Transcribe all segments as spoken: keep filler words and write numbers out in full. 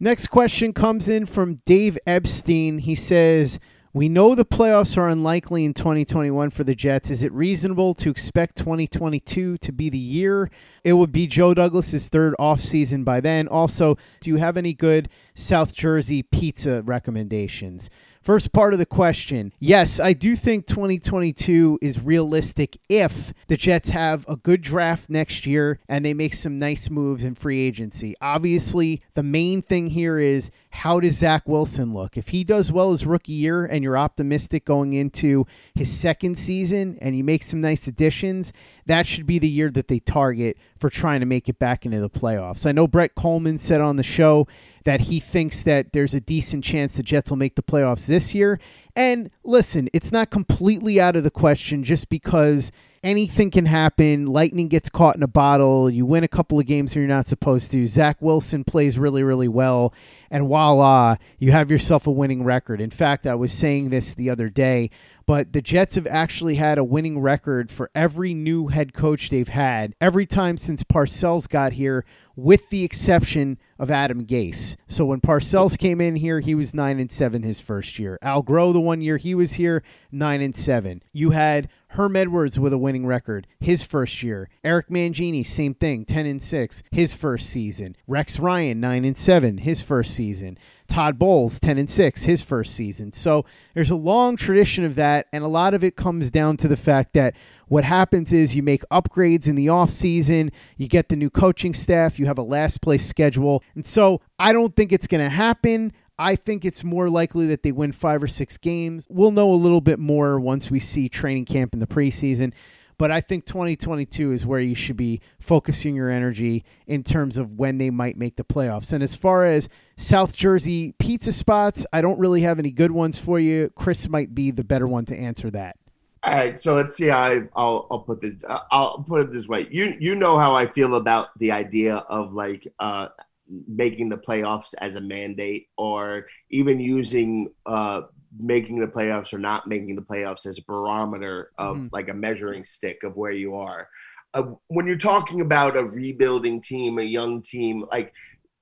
Next question comes in from Dave Epstein. He says, we know the playoffs are unlikely in twenty twenty-one for the Jets. Is it reasonable to expect twenty twenty-two to be the year? It would be Joe Douglas's third offseason by then. Also, do you have any good South Jersey pizza recommendations? First part of the question, yes, I do think twenty twenty-two is realistic if the Jets have a good draft next year and they make some nice moves in free agency. Obviously, the main thing here is how does Zach Wilson look? If he does well his rookie year and you're optimistic going into his second season and you make some nice additions, that should be the year that they target for trying to make it back into the playoffs. I know Brett Coleman said on the show that he thinks that there's a decent chance the Jets will make the playoffs this year. And listen, it's not completely out of the question just because anything can happen. Lightning gets caught in a bottle. You win a couple of games that you're not supposed to. Zach Wilson plays really, really well. And voila, you have yourself a winning record. In fact, I was saying this the other day, but the Jets have actually had a winning record for every new head coach they've had every time since Parcells got here, with the exception of Adam Gase. So when Parcells came in here, he was nine and seven his first year. Al Groh, the one year he was here, nine and seven. You had Herm Edwards with a winning record his first year. Eric Mangini, same thing, ten and six his first season. Rex Ryan, nine and seven his first season. Todd Bowles, ten and six his first season. So there's a long tradition of that, and a lot of it comes down to the fact that what happens is you make upgrades in the offseason, you get the new coaching staff, you have a last place schedule. And so I don't think it's going to happen. I think it's more likely that they win five or six games. We'll know a little bit more once we see training camp in the preseason. But I think twenty twenty-two is where you should be focusing your energy in terms of when they might make the playoffs. And as far as South Jersey pizza spots, I don't really have any good ones for you. Chris might be the better one to answer that. All right, so let's see. I, I'll I'll put this. I'll put it this way. You you know how I feel about the idea of like uh, making the playoffs as a mandate, or even using uh, making the playoffs or not making the playoffs as a barometer of mm. like a measuring stick of where you are. Uh, when you're talking about a rebuilding team, a young team, like,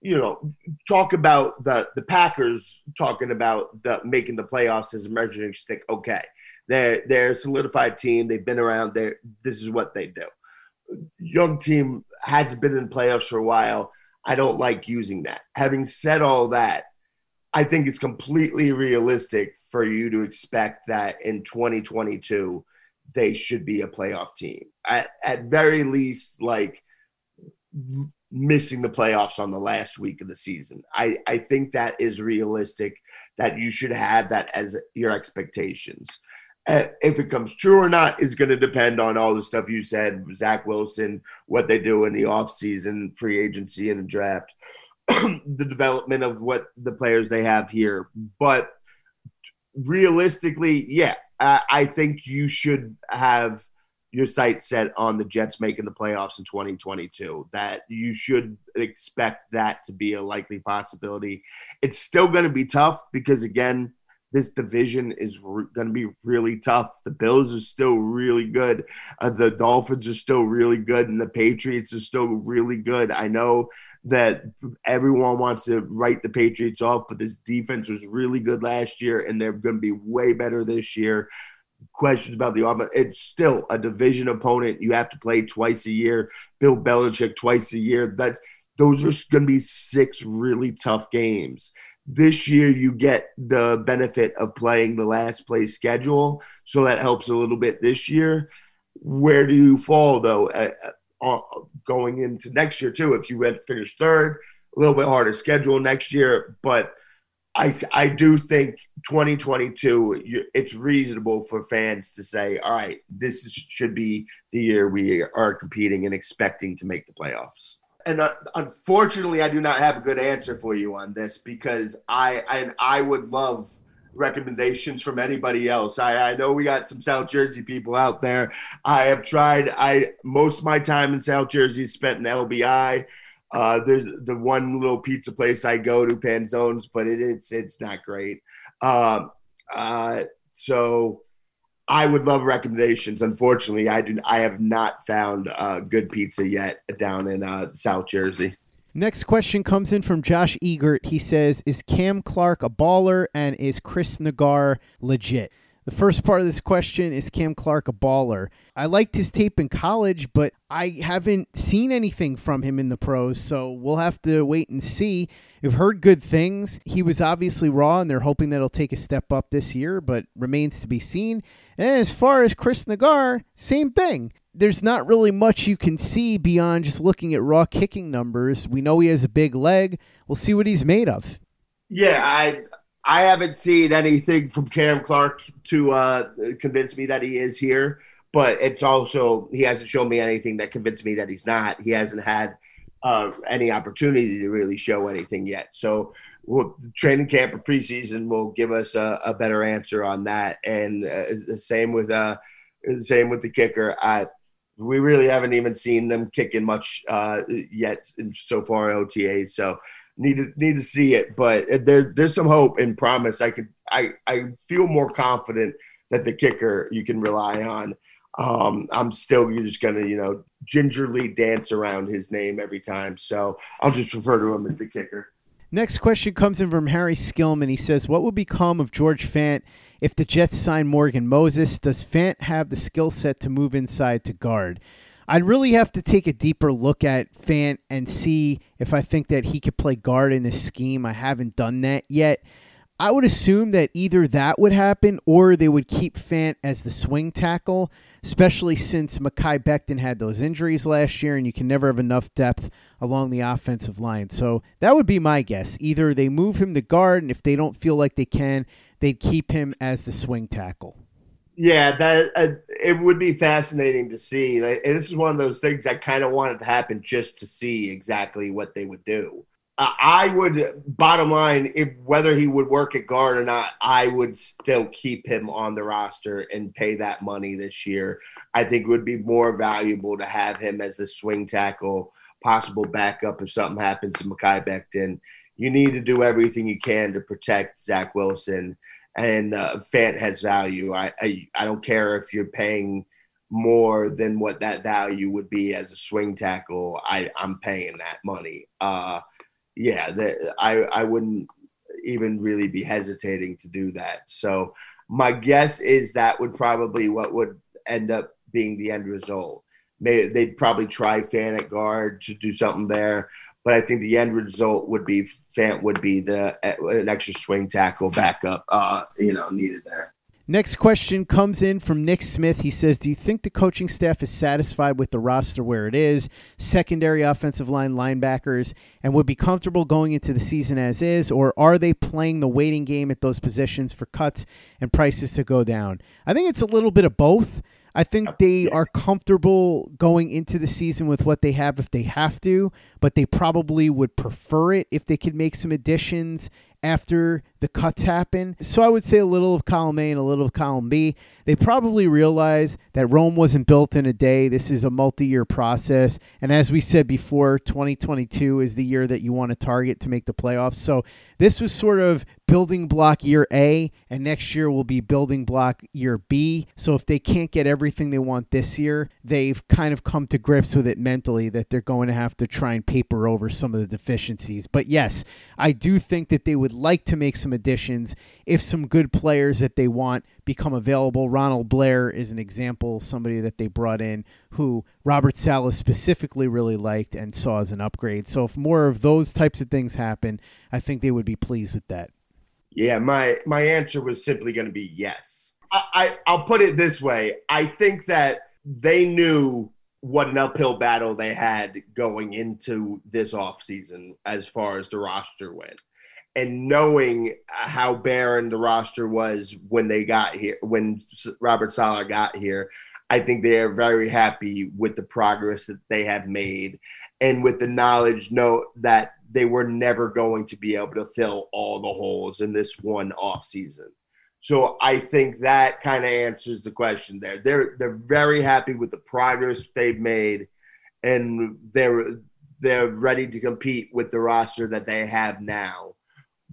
you know, talk about the the Packers talking about the making the playoffs as a measuring stick. Okay. They're, they're a solidified team. They've been around there. This is what they do. Young team hasn't been in playoffs for a while. I don't like using that. Having said all that, I think it's completely realistic for you to expect that in twenty twenty-two, they should be a playoff team. At, at very least, like missing the playoffs on the last week of the season. I, I think that is realistic, that you should have that as your expectations. If it comes true or not is going to depend on all the stuff you said, Zach Wilson, what they do in the offseason, free agency and the draft, the development of what the players they have here. But realistically, yeah, I, I think you should have your sights set on the Jets making the playoffs in twenty twenty-two, that you should expect that to be a likely possibility. It's still going to be tough because, again, this division is re- going to be really tough. The Bills are still really good. Uh, the Dolphins are still really good, and the Patriots are still really good. I know that everyone wants to write the Patriots off, but this defense was really good last year, and they're going to be way better this year. Questions about the offense. It's still a division opponent. You have to play twice a year. Bill Belichick twice a year. That those are going to be six really tough games. This year you get the benefit of playing the last place schedule, so that helps a little bit this year. Where do you fall, though, uh, uh, going into next year, too? If you had finished third, a little bit harder schedule next year. But I, I do think twenty twenty-two, it's reasonable for fans to say, all right, this is, should be the year we are competing and expecting to make the playoffs. And uh, unfortunately, I do not have a good answer for you on this because I I, I would love recommendations from anybody else. I, I know we got some South Jersey people out there. I have tried. I most of my time in South Jersey is spent in L B I. Uh, there's the one little pizza place I go to, Panzone's, but it, it's it's not great. Um, uh, so I would love recommendations. Unfortunately, I do. I have not found uh, good pizza yet down in uh, South Jersey. Next question comes in from Josh Egert. He says, "Is Cam Clark a baller, and is Chris Nagar legit?" The first part of this question is Cam Clark a baller. I liked his tape in college, but I haven't seen anything from him in the pros, so we'll have to wait and see. I've heard good things. He was obviously raw, and they're hoping that he'll take a step up this year, but remains to be seen. And as far as Chris Nagar, same thing. There's not really much you can see beyond just looking at raw kicking numbers. We know he has a big leg. We'll see what he's made of. Yeah, I... I haven't seen anything from Cam Clark to uh, convince me that he is here, but it's also he hasn't shown me anything that convinced me that he's not. He hasn't had uh, any opportunity to really show anything yet. So we'll, training camp or preseason will give us a, a better answer on that. And uh, same with uh, same with the kicker. I, we really haven't even seen them kicking much uh, yet so far in O T As. So. Need to need to see it, but there there's some hope and promise. I could I, I feel more confident that the kicker you can rely on. Um, I'm still you're just gonna you know gingerly dance around his name every time, so I'll just refer to him as the kicker. Next question comes in from Harry Skillman. He says, "What would become of George Fant if the Jets sign Morgan Moses? Does Fant have the skill set to move inside to guard?" I'd really have to take a deeper look at Fant and see if I think that he could play guard in this scheme. I haven't done that yet. I would assume that either that would happen or they would keep Fant as the swing tackle, especially since Mekhi Becton had those injuries last year and you can never have enough depth along the offensive line. So that would be my guess. Either they move him to guard, and if they don't feel like they can, they'd keep him as the swing tackle. Yeah, that uh, it would be fascinating to see. Like, and this is one of those things I kind of wanted to happen just to see exactly what they would do. Uh, I would, bottom line, if whether he would work at guard or not, I would still keep him on the roster and pay that money this year. I think it would be more valuable to have him as the swing tackle, possible backup if something happens to Mekhi Becton. You need to do everything you can to protect Zach Wilson. And uh, Fant has value. I, I I don't care if you're paying more than what that value would be as a swing tackle. I, I'm paying that money. Uh, yeah, the, I, I wouldn't even really be hesitating to do that. So my guess is that would probably what would end up being the end result. They, they'd probably try Fant at guard to do something there. But I think the end result would be Fant would be the an extra swing tackle backup, uh, you know, needed there. Next question comes in from Nick Smith. He says, do you think the coaching staff is satisfied with the roster where it is, secondary, offensive line, linebackers, and would be comfortable going into the season as is, or are they playing the waiting game at those positions for cuts and prices to go down? I think it's a little bit of both. I think they are comfortable going into the season with what they have if they have to, but they probably would prefer it if they could make some additions after the cuts happen. So I would say a little of column A and a little of column B. They probably realize that Rome wasn't built in a day. This is a multi-year process. And as we said before, twenty twenty-two is the year that you want to target to make the playoffs. So this was sort of building block year A, and next year will be building block year B. So if they can't get everything they want this year, they've kind of come to grips with it mentally that they're going to have to try and paper over some of the deficiencies. But yes, I do think that they would like to make some additions if some good players that they want become available. Ronald Blair is an example, somebody that they brought in who Robert Saleh specifically really liked and saw as an upgrade. So if more of those types of things happen, I think they would be pleased with that. Yeah, my, my answer was simply going to be yes. I, I, I'll put it this way. I think that they knew what an uphill battle they had going into this offseason as far as the roster went. And knowing how barren the roster was when they got here, when Robert Saleh got here, I think they are very happy with the progress that they have made and with the knowledge know that they were never going to be able to fill all the holes in this one offseason. So I think that kind of answers the question there. They're they're very happy with the progress they've made, and they're they're ready to compete with the roster that they have now.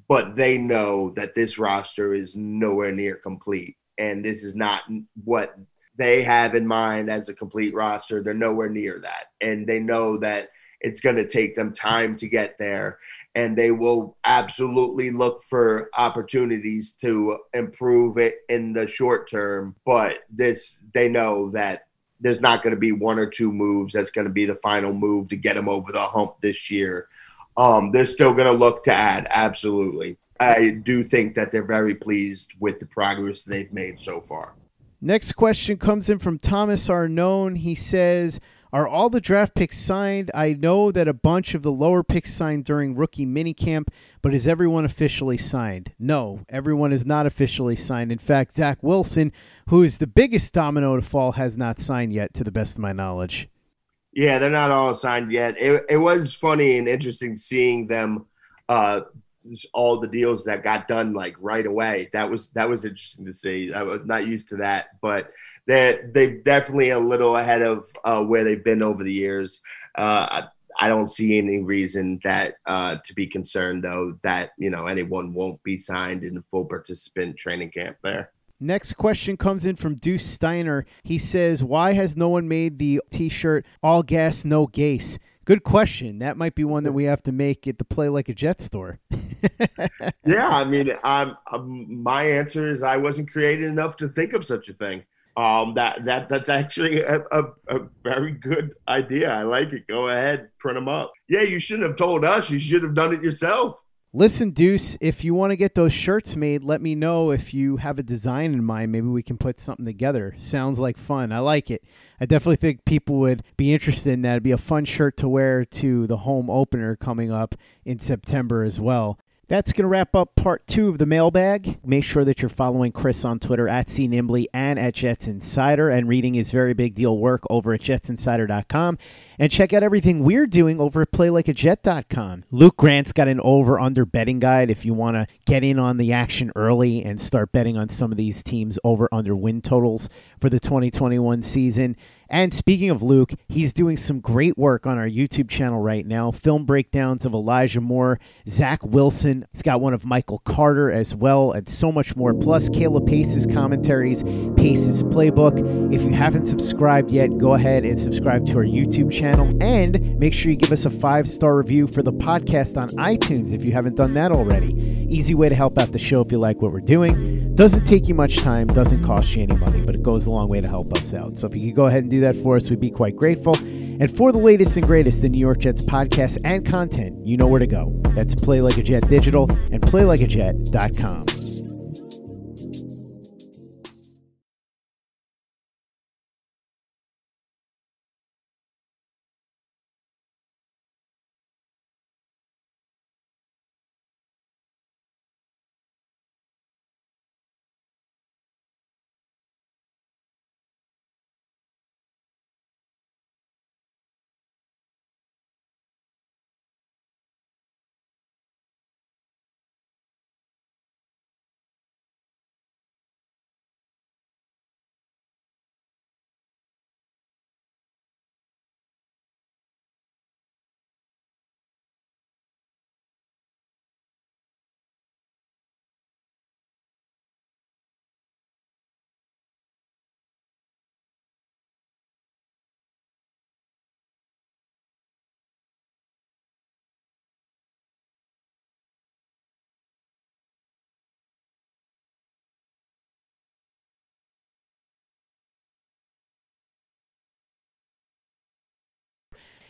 But they know that this roster is nowhere near complete, and this is not what they have in mind as a complete roster. They're nowhere near that, and they know that it's going to take them time to get there, and they will absolutely look for opportunities to improve it in the short term. But this, they know that there's not going to be one or two moves that's going to be the final move to get them over the hump this year. Um, they're still going to look to add, absolutely. I do think that they're very pleased with the progress they've made so far. Next question comes in from Thomas Arnone. He says, are all the draft picks signed? I know that a bunch of the lower picks signed during rookie minicamp, but is everyone officially signed? No, everyone is not officially signed. In fact, Zach Wilson, who is the biggest domino to fall, has not signed yet, to the best of my knowledge. Yeah, they're not all signed yet. It, it was funny and interesting seeing them, uh, all the deals that got done like right away. That was that was interesting to see. I was not used to that, but They're, they're definitely a little ahead of uh, where they've been over the years. Uh, I, I don't see any reason that uh, to be concerned, though, that you know anyone won't be signed in the full participant training camp there. Next question comes in from Deuce Steiner. He says, why has no one made the T-shirt All Gas, No Gase? Good question. That might be one that we have to make at the Play Like a Jet store. Yeah, I mean, I'm, I'm, my answer is I wasn't creative enough to think of such a thing. Um, that, that that's actually a, a, a very good idea. I like it. Go ahead, print them up. Yeah, you shouldn't have told us. You should have done it yourself. Listen, Deuce, if you want to get those shirts made, let me know if you have a design in mind. Maybe we can put something together. Sounds like fun. I like it. I definitely think people would be interested in that. It'd be a fun shirt to wear to the home opener coming up in September as well. That's going to wrap up part two of the mailbag. Make sure that you're following Chris on Twitter at C Nimbley and at Jets Insider, and reading his very big deal work over at jets insider dot com. And check out everything we're doing over at play like a jet dot com. Luke Grant's got an over-under betting guide if you want to get in on the action early and start betting on some of these teams' over-under win totals for the twenty twenty-one season. And speaking of Luke, he's doing some great work on our YouTube channel right now. Film breakdowns of Elijah Moore, Zach Wilson. He's got one of Michael Carter as well, and so much more. Plus, Caleb Pace's commentaries, Pace's playbook. If you haven't subscribed yet, go ahead and subscribe to our YouTube channel. And make sure you give us a five-star review for the podcast on iTunes if you haven't done that already. Easy way to help out the show if you like what we're doing. Doesn't take you much time, doesn't cost you any money, but it goes a long way to help us out. So if you could go ahead and do that for us, we'd be quite grateful. And for the latest and greatest in New York Jets podcasts and content, you know where to go. That's Play Like a Jet Digital and play like a jet dot com.